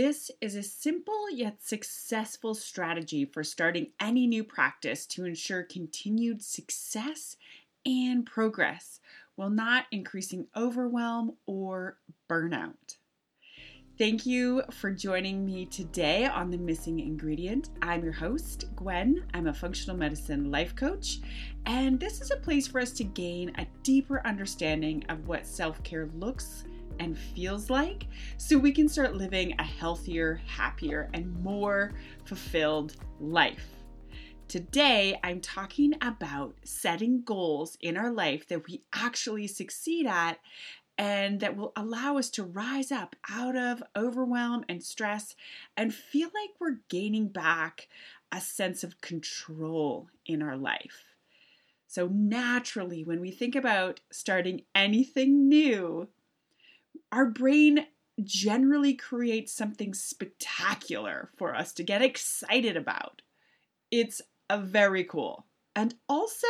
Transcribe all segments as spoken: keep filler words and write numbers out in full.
This is a simple yet successful strategy for starting any new practice to ensure continued success and progress while not increasing overwhelm or burnout. Thank you for joining me today on The Missing Ingredient. I'm your host, Gwen. I'm a functional medicine life coach, and this is a place for us to gain a deeper understanding of what self-care looks and feels like so we can start living a healthier, happier, and more fulfilled life. Today, I'm talking about setting goals in our life that we actually succeed at and that will allow us to rise up out of overwhelm and stress and feel like we're gaining back a sense of control in our life. So naturally, when we think about starting anything new, our brain generally creates something spectacular for us to get excited about. It's a very cool and also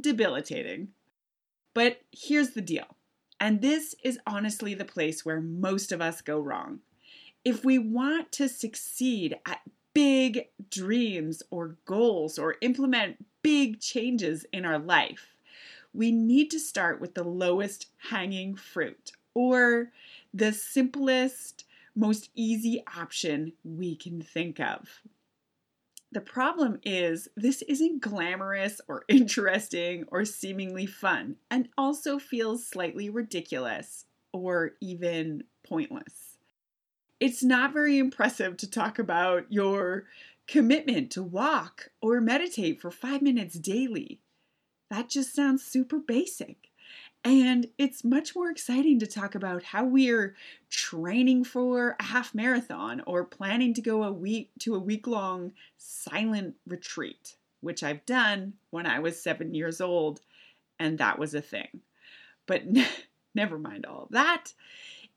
debilitating. But here's the deal. And this is honestly the place where most of us go wrong. If we want to succeed at big dreams or goals or implement big changes in our life, we need to start with the lowest hanging fruit or the simplest, most easy option we can think of. The problem is this isn't glamorous or interesting or seemingly fun, and also feels slightly ridiculous or even pointless. It's not very impressive to talk about your commitment to walk or meditate for five minutes daily. That just sounds super basic. And it's much more exciting to talk about how we're training for a half marathon or planning to go a week to a week-long silent retreat, which I've done when I was seven years old, and that was a thing. But ne- never mind all that.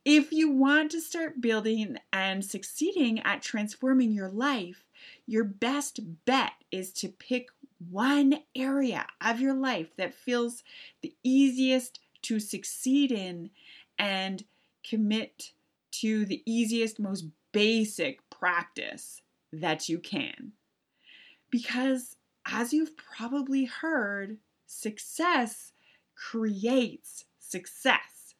If you want to start building and succeeding at transforming your life, your best bet is to pick one area of your life that feels the easiest to succeed in and commit to the easiest, most basic practice that you can. Because as you've probably heard, success creates success.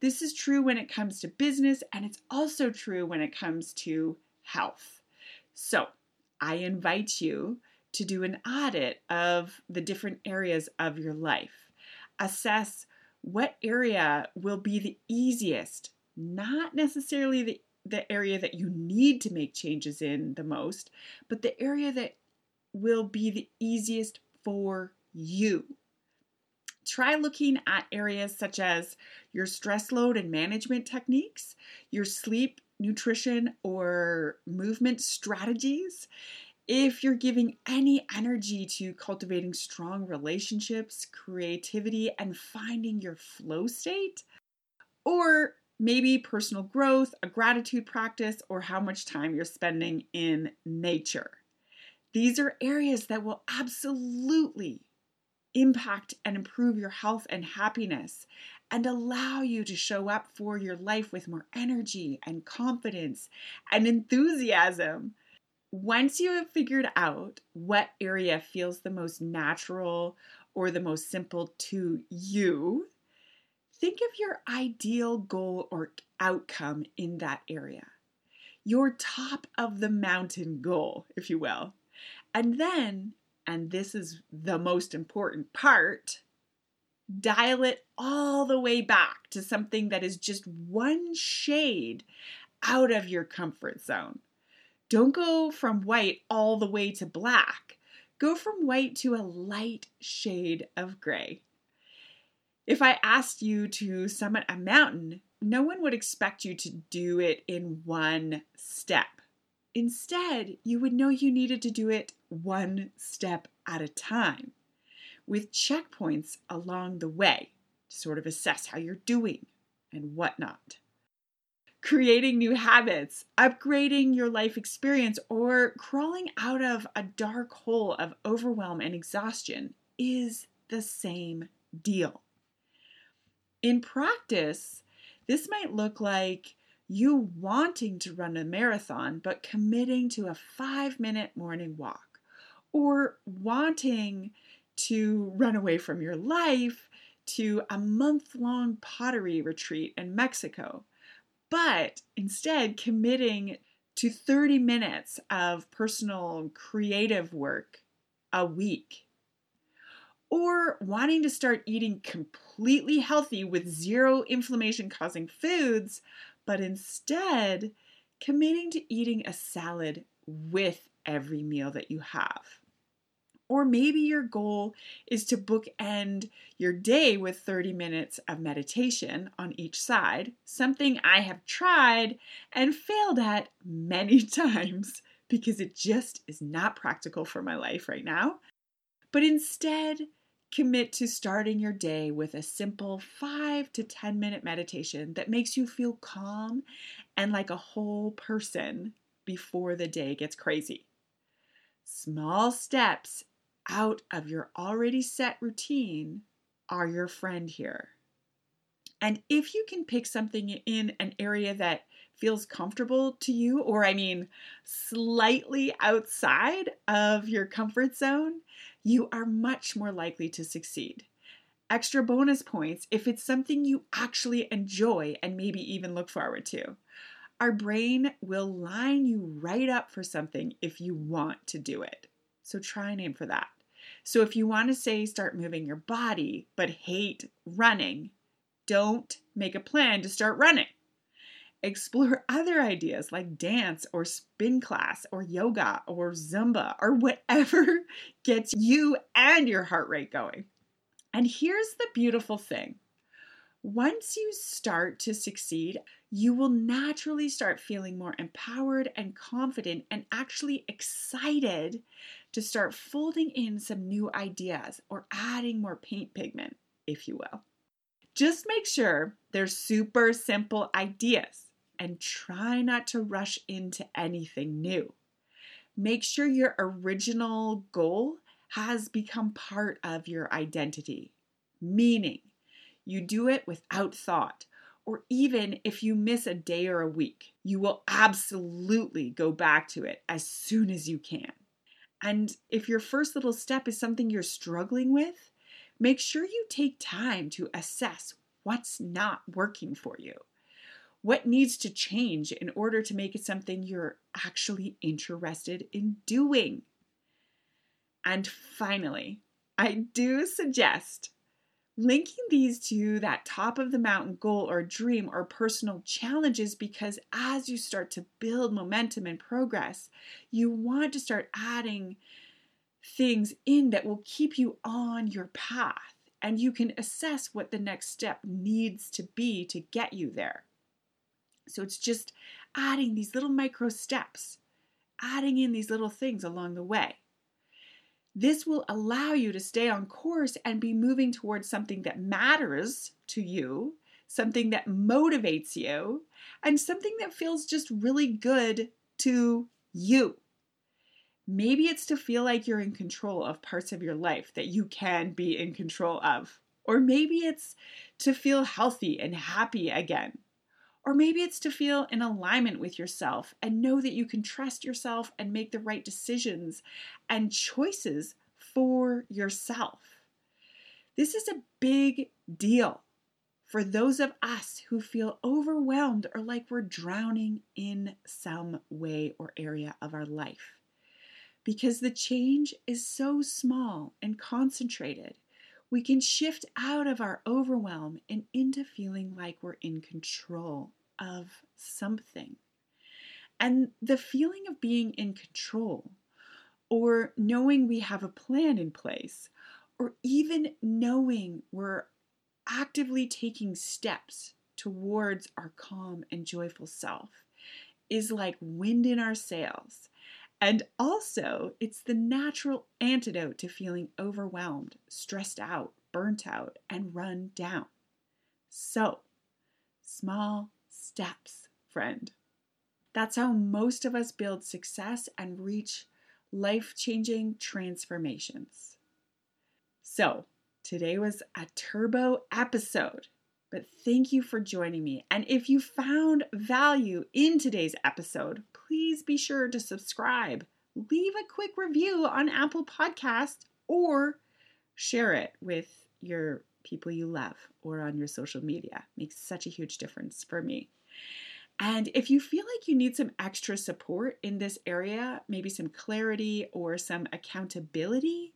This is true when it comes to business, and it's also true when it comes to health. So I invite you to do an audit of the different areas of your life. Assess what area will be the easiest, not necessarily the, the area that you need to make changes in the most, but the area that will be the easiest for you. Try looking at areas such as your stress load and management techniques, your sleep, nutrition, or movement strategies. If you're giving any energy to cultivating strong relationships, creativity, and finding your flow state, or maybe personal growth, a gratitude practice, or how much time you're spending in nature. These are areas that will absolutely impact and improve your health and happiness and allow you to show up for your life with more energy and confidence and enthusiasm. Once you have figured out what area feels the most natural or the most simple to you, think of your ideal goal or outcome in that area, your top of the mountain goal, if you will. And then, and this is the most important part, dial it all the way back to something that is just one shade out of your comfort zone. Don't go from white all the way to black. Go from white to a light shade of gray. If I asked you to summit a mountain, no one would expect you to do it in one step. Instead, you would know you needed to do it one step at a time, with checkpoints along the way to sort of assess how you're doing and whatnot. Creating new habits, upgrading your life experience, or crawling out of a dark hole of overwhelm and exhaustion is the same deal. In practice, this might look like you wanting to run a marathon but committing to a five-minute morning walk, or wanting to run away from your life to a month-long pottery retreat in Mexico, but instead committing to thirty minutes of personal creative work a week. Or wanting to start eating completely healthy with zero inflammation-causing foods, but instead committing to eating a salad with every meal that you have. Or maybe your goal is to bookend your day with thirty minutes of meditation on each side, something I have tried and failed at many times because it just is not practical for my life right now. But instead, commit to starting your day with a simple five to ten minute meditation that makes you feel calm and like a whole person before the day gets crazy. Small steps out of your already set routine are your friend here. And if you can pick something in an area that feels comfortable to you, or I mean, slightly outside of your comfort zone, you are much more likely to succeed. Extra bonus points if it's something you actually enjoy and maybe even look forward to. Our brain will line you right up for something if you want to do it. So try and aim for that. So if you want to say start moving your body but hate running, don't make a plan to start running. Explore other ideas like dance or spin class or yoga or Zumba or whatever gets you and your heart rate going. And here's the beautiful thing. Once you start to succeed, you will naturally start feeling more empowered and confident and actually excited to start folding in some new ideas or adding more paint pigment, if you will. Just make sure they're super simple ideas and try not to rush into anything new. Make sure your original goal has become part of your identity, meaning you do it without thought, or even if you miss a day or a week, you will absolutely go back to it as soon as you can. And if your first little step is something you're struggling with, make sure you take time to assess what's not working for you, what needs to change in order to make it something you're actually interested in doing. And finally, I do suggest linking these to that top of the mountain goal or dream or personal challenges, because as you start to build momentum and progress, you want to start adding things in that will keep you on your path, and you can assess what the next step needs to be to get you there. So it's just adding these little micro steps, adding in these little things along the way. This will allow you to stay on course and be moving towards something that matters to you, something that motivates you, and something that feels just really good to you. Maybe it's to feel like you're in control of parts of your life that you can be in control of. Or maybe it's to feel healthy and happy again. Or maybe it's to feel in alignment with yourself and know that you can trust yourself and make the right decisions and choices for yourself. This is a big deal for those of us who feel overwhelmed or like we're drowning in some way or area of our life. Because the change is so small and concentrated, we can shift out of our overwhelm and into feeling like we're in control of something. And the feeling of being in control, or knowing we have a plan in place, or even knowing we're actively taking steps towards our calm and joyful self, is like wind in our sails. And also, it's the natural antidote to feeling overwhelmed, stressed out, burnt out, and run down. So, small steps, friend. That's how most of us build success and reach life-changing transformations. So, today was a turbo episode. But thank you for joining me. And if you found value in today's episode, please be sure to subscribe, leave a quick review on Apple Podcasts, or share it with your people you love or on your social media. It makes such a huge difference for me. And if you feel like you need some extra support in this area, maybe some clarity or some accountability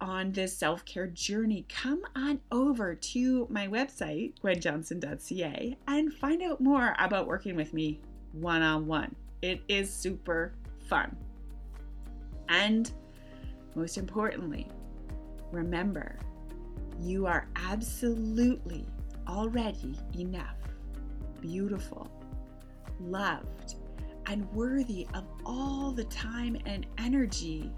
on this self-care journey, come on over to my website, gwen johnson dot c a, and find out more about working with me one-on-one. It is super fun. And most importantly, remember, you are absolutely already enough, beautiful, loved, and worthy of all the time and energy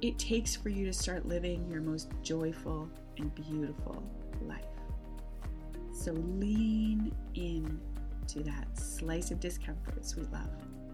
it takes for you to start living your most joyful and beautiful life. So lean in to that slice of discomfort, sweet love.